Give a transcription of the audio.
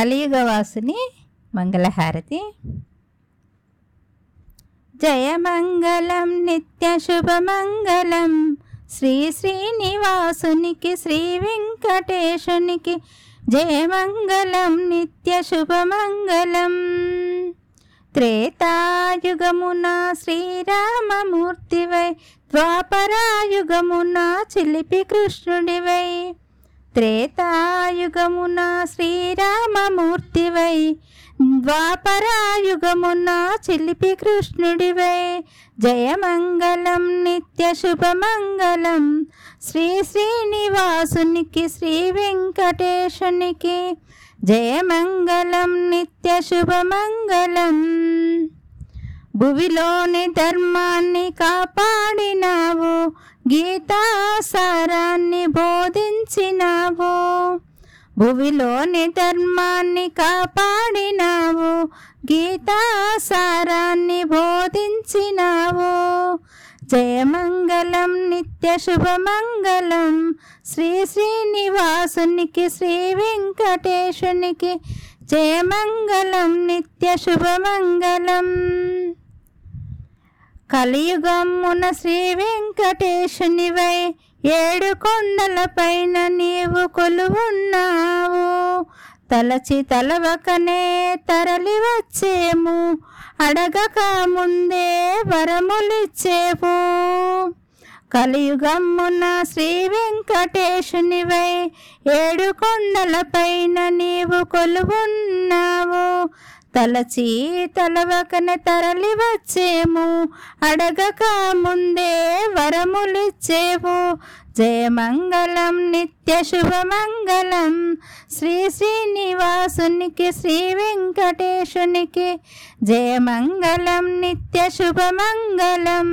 కలియుగవాసుని మంగళహారతి. జయమంగళం నిత్య శుభమంగళం శ్రీ శ్రీనివాసునికి శ్రీ వెంకటేశునికి జయమంగళం నిత్య శుభమంగళం. త్రేతాయుగమున శ్రీరామమూర్తివై ద్వాపరాయుగమున చిలిపి కృష్ణుడివై. త్రేతాయుగమున శ్రీరామమూర్తివై ద్వాపరాయుగమున చిలిపి కృష్ణుడివై. జయమంగళం నిత్య శుభమంగళం శ్రీ శ్రీనివాసునికి శ్రీ వెంకటేశునికి జయమంగళం నిత్య శుభమంగళం. భువిలోని ధర్మాన్ని కాపాడినావు, గీతాసారాన్ని బోధించినావు. భువిలోని ధర్మాన్ని కాపాడినావు, గీతాసారాన్ని బోధించినావు. జయమంగళం నిత్య శుభమంగళం శ్రీ శ్రీనివాసునికి శ్రీ వెంకటేశునికి జయమంగళం నిత్య శుభమంగళం. కలియుగమున శ్రీ వెంకటేశునివై ఏడు కొండలపైన నీవు కొలువున్నావు. తలచి తలవకనే తరలి వచ్చేము, అడగక ముందే వరములిచ్చేవు. కలియుగమున శ్రీ వెంకటేశునివై ఏడు కొండలపైన నీవు కొలువున్నావు. తలచి తలవకన తరలి వచ్చేము, అడగక ముందే వరములిచ్చేవు. జయమంగళం నిత్య శుభమంగళం శ్రీ శ్రీనివాసునికి శ్రీ వెంకటేశునికి జయమంగళం నిత్య శుభమంగళం.